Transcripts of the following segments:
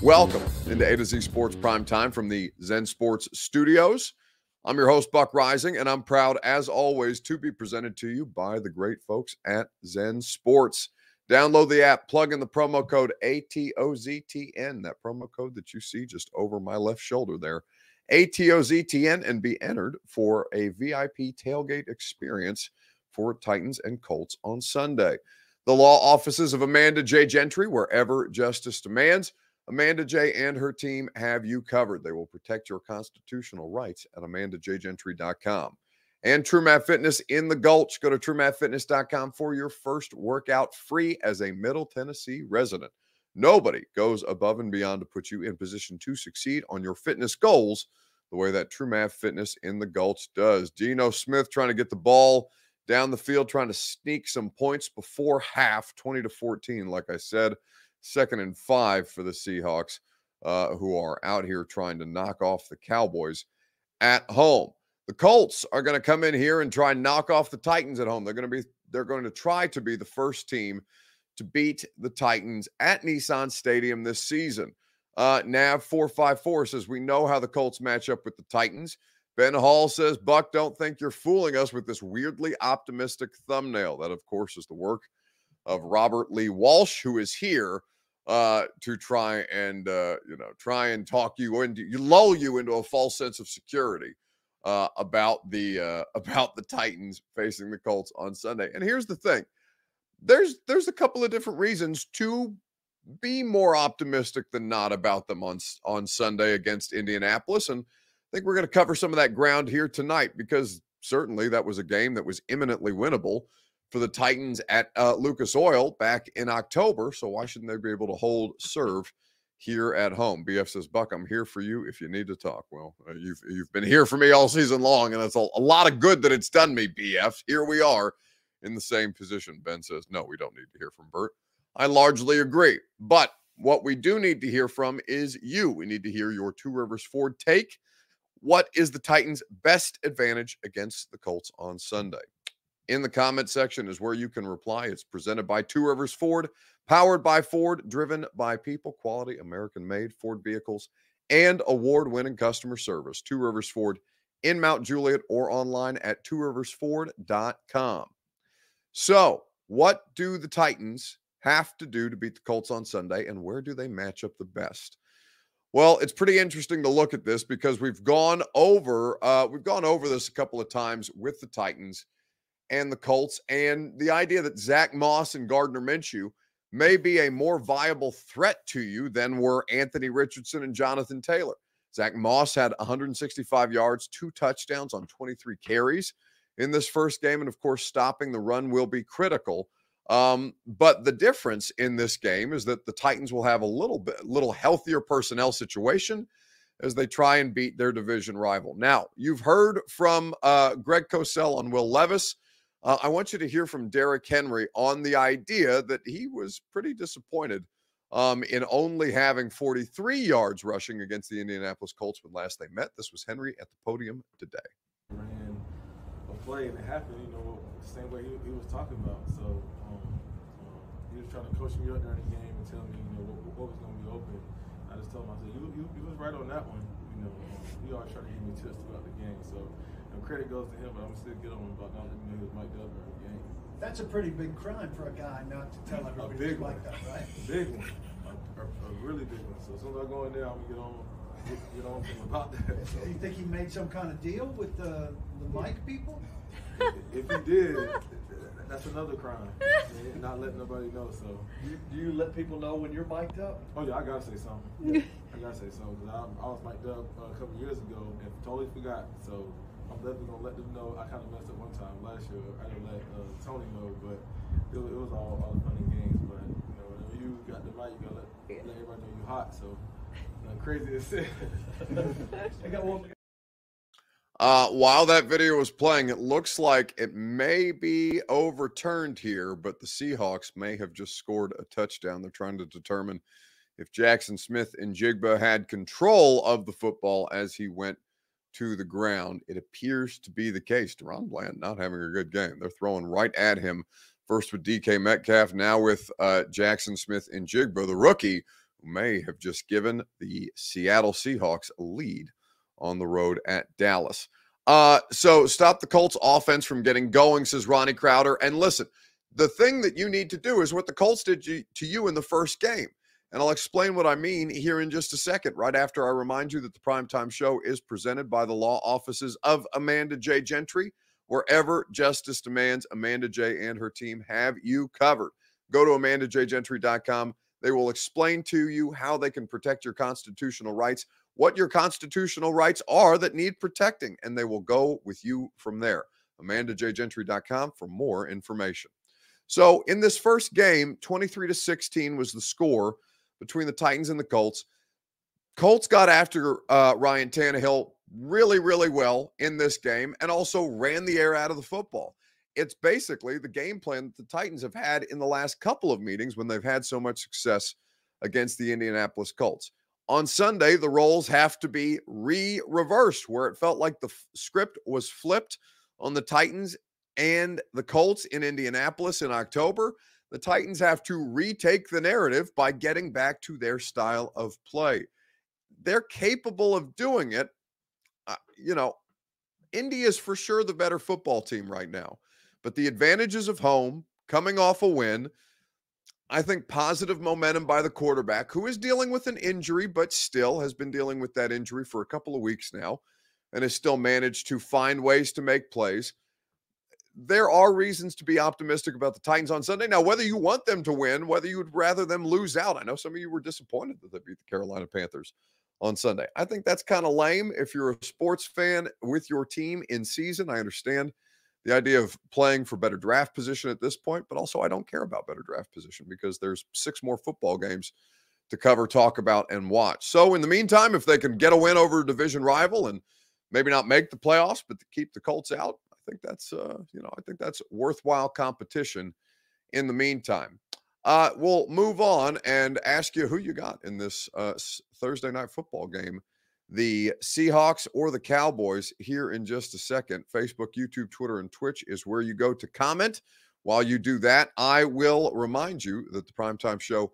Welcome into A to Z Sports Prime Time from the Zen Sports Studios. I'm your host, Buck Rising, and I'm proud, as always, to be presented to you by the great folks at Zen Sports. Download the app, plug in the promo code ATOZTN, that promo code that you see just over my left shoulder there, ATOZTN, and be entered for a VIP tailgate experience for Titans and Colts on Sunday. The law offices of Amanda J. Gentry, wherever justice demands, Amanda J. and her team have you covered. They will protect your constitutional rights at AmandaJGentry.com. And TrueMath Fitness in the Gulch. Go to TrueMathFitness.com for your first workout free as a Middle Tennessee resident. Nobody goes above and beyond to put you in position to succeed on your fitness goals the way that TrueMath Fitness in the Gulch does. Geno Smith trying to get the ball down the field, trying to sneak some points before half, 20-14, like I said. 2nd and 5 for the Seahawks, who are out here trying to knock off the Cowboys at home. The Colts are going to come in here and try and knock off the Titans at home. They're going to try to be the first team to beat the Titans at Nissan Stadium this season. Nav 454 says, we know how the Colts match up with the Titans. Ben Hall says, Buck, don't think you're fooling us with this weirdly optimistic thumbnail. That, of course, is the work of Robert Lee Walsh, who is here to try and, talk you into, lull you into a false sense of security about the Titans facing the Colts on Sunday. And here's the thing. There's a couple of different reasons to be more optimistic than not about them on Sunday against Indianapolis. And I think we're going to cover some of that ground here tonight, because certainly that was a game that was imminently winnable for the Titans at Lucas Oil back in October. So why shouldn't they be able to hold serve here at home? BF says, Buck, I'm here for you if you need to talk. Well, you've been here for me all season long, and that's a lot of good that it's done me, BF. Here we are in the same position. Ben says, no, we don't need to hear from Bert. I largely agree. But what we do need to hear from is you. We need to hear your Two Rivers Ford take. What is the Titans' best advantage against the Colts on Sunday? In the comment section is where you can reply. It's presented by Two Rivers Ford, powered by Ford, driven by people, quality American-made Ford vehicles, and award-winning customer service. Two Rivers Ford in Mount Juliet or online at tworiversford.com. So what do the Titans have to do to beat the Colts on Sunday, and where do they match up the best? Well, it's pretty interesting to look at this because we've gone over this a couple of times with the Titans and the Colts, and the idea that Zach Moss and Gardner Minshew may be a more viable threat to you than were Anthony Richardson and Jonathan Taylor. Zach Moss had 165 yards, 2 touchdowns on 23 carries in this first game, and of course, stopping the run will be critical. But the difference in this game is that the Titans will have a little healthier personnel situation as they try and beat their division rival. Now, you've heard from Greg Cosell on Will Levis. I want you to hear from Derrick Henry on the idea that he was pretty disappointed in only having 43 yards rushing against the Indianapolis Colts when last they met. This was Henry at the podium today. Ran a play and it happened, the same way he was talking about. So he was trying to coach me up during the game and tell me, what was going to be open. I just told him, I said, you was right on that one. He always tried to give me tips throughout the game. So. Credit goes to him, but I'm still good on him about not letting me Mike Dubner in the game. That's a pretty big crime for a guy not to tell everybody like that, right? A big one. A really big one. So as soon as I go in there, I'm going to get on him about that. So. You think he made some kind of deal with the Mike people? If he did, that's another crime. Not letting nobody know. So do you let people know when you're mic'd up? Oh, yeah, I got to say something. I was mic'd up a couple years ago and totally forgot. So. I'm definitely gonna let them know. I kind of messed up one time last year. I didn't let Tony know, but it was all fun and games. But you know, whenever you got the right, you gotta let everybody know you're hot. So crazy as it. I got one. While that video was playing, it looks like it may be overturned here, but the Seahawks may have just scored a touchdown. They're trying to determine if Jaxon Smith-Njigba had control of the football as he went to the ground. It appears to be the case. DeRon Bland not having a good game. They're throwing right at him, first with DK Metcalf, now with Jaxon Smith-Njigba, the rookie, who may have just given the Seattle Seahawks a lead on the road at Dallas. So stop the Colts offense from getting going, says Ronnie Crowder. And listen, the thing that you need to do is what the Colts did to you in the first game. And I'll explain what I mean here in just a second, right after I remind you that the Primetime Show is presented by the law offices of Amanda J. Gentry. Wherever justice demands, Amanda J. and her team have you covered. Go to AmandaJGentry.com. They will explain to you how they can protect your constitutional rights, what your constitutional rights are that need protecting, and they will go with you from there. AmandaJGentry.com for more information. So in this first game, 23-16 was the score between the Titans and the Colts. Colts got after Ryan Tannehill really, really well in this game and also ran the air out of the football. It's basically the game plan that the Titans have had in the last couple of meetings when they've had so much success against the Indianapolis Colts. On Sunday, the roles have to be reversed, where it felt like the script was flipped on the Titans and the Colts in Indianapolis in October. The Titans have to retake the narrative by getting back to their style of play. They're capable of doing it. You know, Indy is for sure the better football team right now, but the advantages of home, coming off a win, I think positive momentum by the quarterback, who is dealing with an injury, but still has been dealing with that injury for a couple of weeks now and has still managed to find ways to make plays. There are reasons to be optimistic about the Titans on Sunday. Now, whether you want them to win, whether you would rather them lose out, I know some of you were disappointed that they beat the Carolina Panthers on Sunday. I think that's kind of lame. If you're a sports fan with your team in season, I understand the idea of playing for better draft position at this point, but also I don't care about better draft position because there's 6 more football games to cover, talk about, and watch. So in the meantime, if they can get a win over a division rival and maybe not make the playoffs, but to keep the Colts out, I think that's, I think that's worthwhile competition in the meantime. We'll move on and ask you who you got in this Thursday night football game, the Seahawks or the Cowboys, here in just a second. Facebook, YouTube, Twitter, and Twitch is where you go to comment. While you do that, I will remind you that the Primetime Show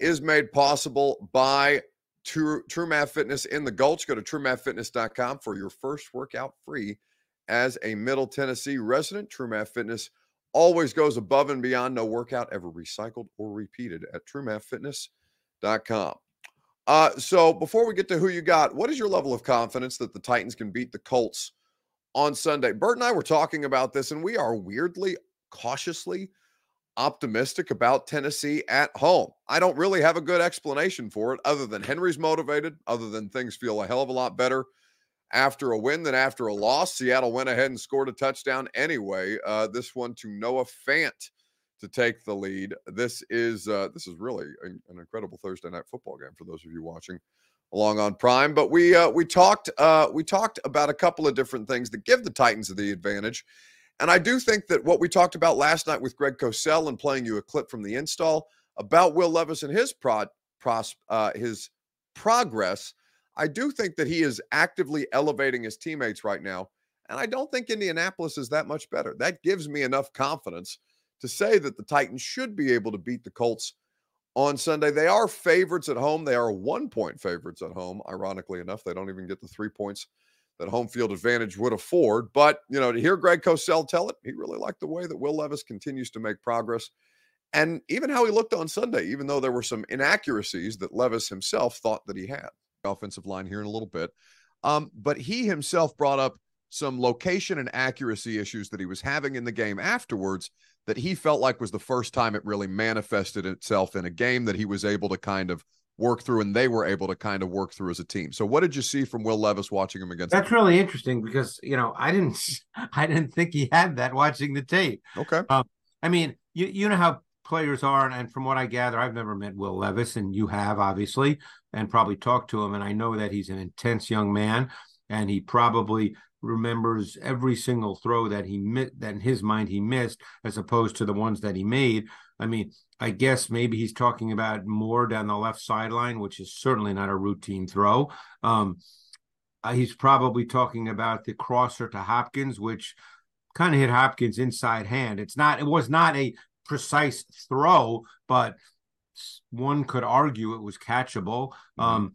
is made possible by TrueMath Fitness in the Gulch. Go to TrueMathFitness.com for your first workout free as a Middle Tennessee resident. TrueMath Fitness always goes above and beyond. No workout ever recycled or repeated at TrueMathFitness.com. So before we get to who you got, what is your level of confidence that the Titans can beat the Colts on Sunday? Bert and I were talking about this, and we are weirdly, cautiously optimistic about Tennessee at home. I don't really have a good explanation for it other than Henry's motivated, other than things feel a hell of a lot better after a win than after a loss. Seattle went ahead and scored a touchdown anyway, this one to Noah Fant to take the lead. This is really an incredible Thursday night football game for those of you watching along on Prime. But we talked about a couple of different things that give the Titans the advantage, and I do think that what we talked about last night with Greg Cosell and playing you a clip from the install about Will Levis and his progress, I do think that he is actively elevating his teammates right now, and I don't think Indianapolis is that much better. That gives me enough confidence to say that the Titans should be able to beat the Colts on Sunday. They are favorites at home. They are 1-point favorites at home. Ironically enough, they don't even get the 3 points that home field advantage would afford. But, you know, to hear Greg Cosell tell it, he really liked the way that Will Levis continues to make progress. And even how he looked on Sunday, even though there were some inaccuracies that Levis himself thought that he had. Offensive line here in a little bit. But he himself brought up some location and accuracy issues that he was having in the game afterwards that he felt like was the first time it really manifested itself in a game that he was able to kind of work through and they were able to kind of work through as a team. So what did you see from Will Levis watching him against? That's really interesting because, you know, I didn't think he had that watching the tape. Okay. I mean, you know how players are. And from what I gather, I've never met Will Levis, and you have obviously, and probably talked to him. And I know that he's an intense young man, and he probably remembers every single throw that he missed, that in his mind he missed, as opposed to the ones that he made. I mean, I guess maybe he's talking about more down the left sideline, which is certainly not a routine throw. He's probably talking about the crosser to Hopkins, which kind of hit Hopkins inside hand. It was not a precise throw, but one could argue it was catchable. Mm-hmm.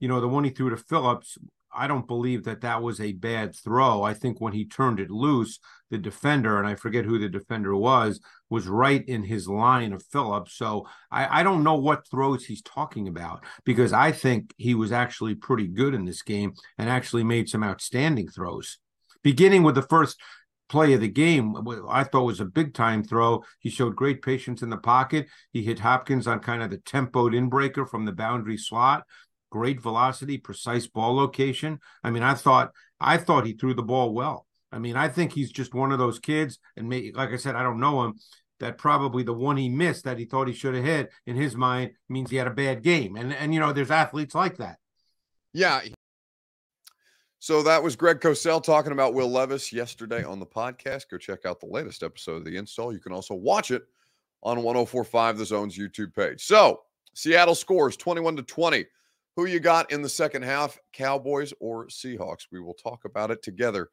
You know, the one he threw to Phillips, I don't believe that was a bad throw. I think when he turned it loose, the defender, and I forget who the defender was right in his line of Phillips. So I don't know what throws he's talking about, because I think he was actually pretty good in this game and actually made some outstanding throws. Beginning with the first play of the game, I thought was a big-time throw. He showed great patience in the pocket. He hit Hopkins on kind of the tempoed inbreaker from the boundary slot. Great velocity, precise ball location. I mean, I thought he threw the ball well. I mean, I think he's just one of those kids, and maybe, like I said, I don't know him, that probably the one he missed that he thought he should have hit, in his mind, means he had a bad game. And you know, there's athletes like that. Yeah. So that was Greg Cosell talking about Will Levis yesterday on the podcast. Go check out the latest episode of The Install. You can also watch it on 104.5 The Zone's YouTube page. So Seattle scores 21-20. Who you got in the second half, Cowboys or Seahawks? We will talk about it together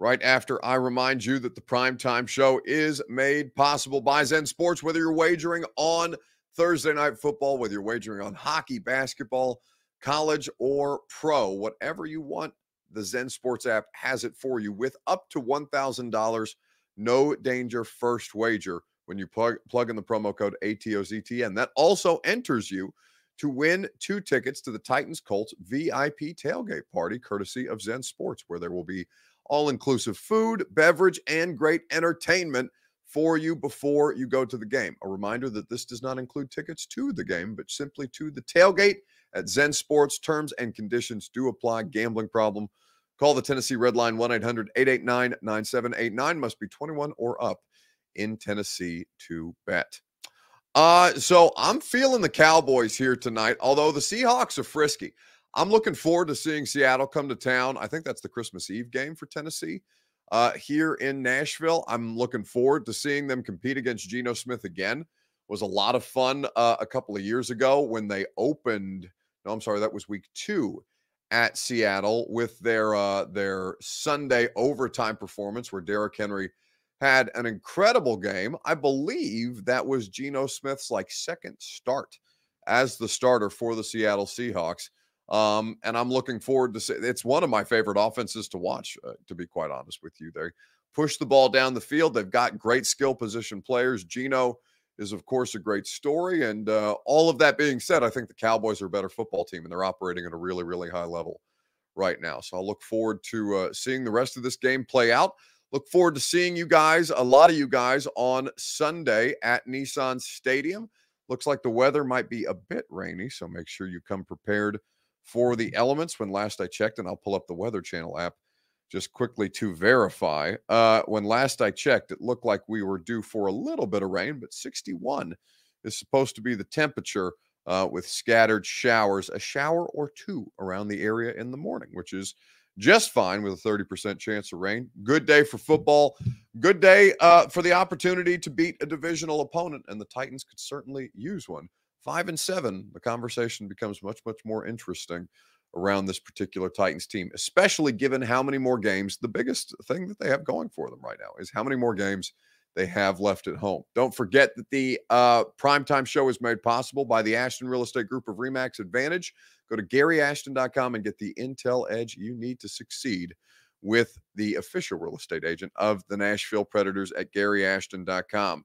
right after I remind you that the Primetime Show is made possible by Zen Sports. Whether you're wagering on Thursday Night Football, whether you're wagering on hockey, basketball, college, or pro, whatever you want, the Zen Sports app has it for you with up to $1,000 no danger first wager when you plug in the promo code ATOZTN. That also enters you to win 2 tickets to the Titans-Colts VIP tailgate party, courtesy of Zen Sports, where there will be all-inclusive food, beverage, and great entertainment for you before you go to the game. A reminder that this does not include tickets to the game, but simply to the tailgate at Zen Sports. Terms and conditions do apply. Gambling problem? Call the Tennessee Redline 1-800-889-9789. Must be 21 or up in Tennessee to bet. So I'm feeling the Cowboys here tonight, although the Seahawks are frisky. I'm looking forward to seeing Seattle come to town. I think that's the Christmas Eve game for Tennessee here in Nashville. I'm looking forward to seeing them compete against Geno Smith again. Was a lot of fun a couple of years ago when they opened. No, I'm sorry, that was week 2 at Seattle with their Sunday overtime performance where Derrick Henry had an incredible game. I believe that was Geno Smith's second start as the starter for the Seattle Seahawks. And I'm looking forward to see. It's one of my favorite offenses to watch, to be quite honest with you. They push the ball down the field. They've got great skill position players. Geno is, of course, a great story. And all of that being said, I think the Cowboys are a better football team, and they're operating at a really, really high level right now. So I'll look forward to seeing the rest of this game play out. Look forward to seeing you guys, a lot of you guys, on Sunday at Nissan Stadium. Looks like the weather might be a bit rainy, so make sure you come prepared for the elements. When last I checked, and I'll pull up the Weather Channel app just quickly to verify. When last I checked, it looked like we were due for a little bit of rain, but 61 is supposed to be the temperature with scattered showers, a shower or two around the area in the morning, which is just fine with a 30% chance of rain. Good day for football. Good day for the opportunity to beat a divisional opponent, and the Titans could certainly use one. 5-7, the conversation becomes much, much more interesting around this particular Titans team, especially given how many more games. The biggest thing that they have going for them right now is how many more games they have left at home. Don't forget that the Primetime Show is made possible by the Ashton Real Estate Group of Remax Advantage. Go to GaryAshton.com and get the intel edge you need to succeed with the official real estate agent of the Nashville Predators at GaryAshton.com.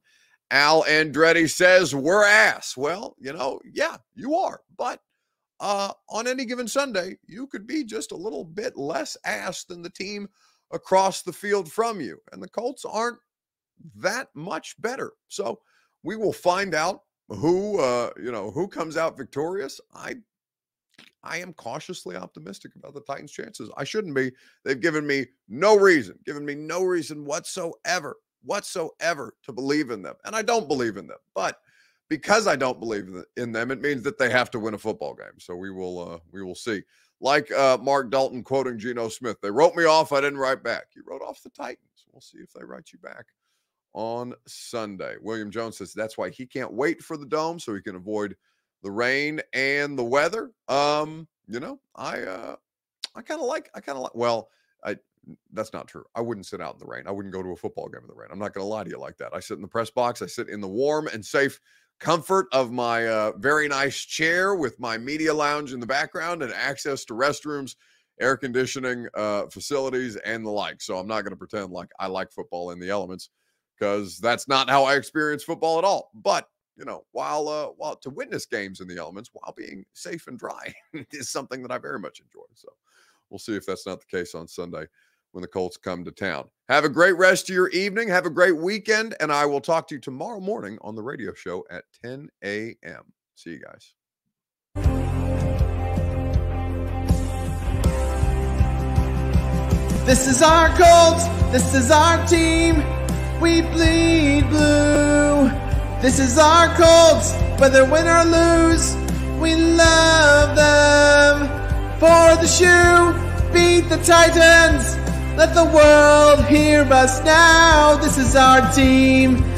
Al Andretti says, we're ass. Well, you know, yeah, you are. But on any given Sunday, you could be just a little bit less ass than the team across the field from you. And the Colts aren't that much better. So we will find out Who, who comes out victorious? I am cautiously optimistic about the Titans' chances. I shouldn't be. They've given me no reason whatsoever to believe in them. And I don't believe in them. But because I don't believe in them, it means that they have to win a football game. So we will see. Like Mark Dalton quoting Geno Smith, they wrote me off. I didn't write back. You wrote off the Titans. We'll see if they write you back on Sunday. William Jones says that's why he can't wait for the dome, so he can avoid the rain and the weather. That's not true. I wouldn't sit out in the rain. I wouldn't go to a football game in the rain. I'm not going to lie to you like that. I sit in the press box. I sit in the warm and safe comfort of my very nice chair with my media lounge in the background and access to restrooms, air conditioning facilities, and the like. So I'm not going to pretend like I like football in the elements, because that's not how I experience football at all. But while to witness games in the elements while being safe and dry is something that I very much enjoy. So we'll see if that's not the case on Sunday when the Colts come to town. Have a great rest of your evening. Have a great weekend. And I will talk to you tomorrow morning on the radio show at 10 a.m. See you guys. This is our Colts. This is our team. We bleed blue. This is our Colts. Whether win or lose, we love them. For the shoe, beat the Titans. Let the world hear us now. This is our team.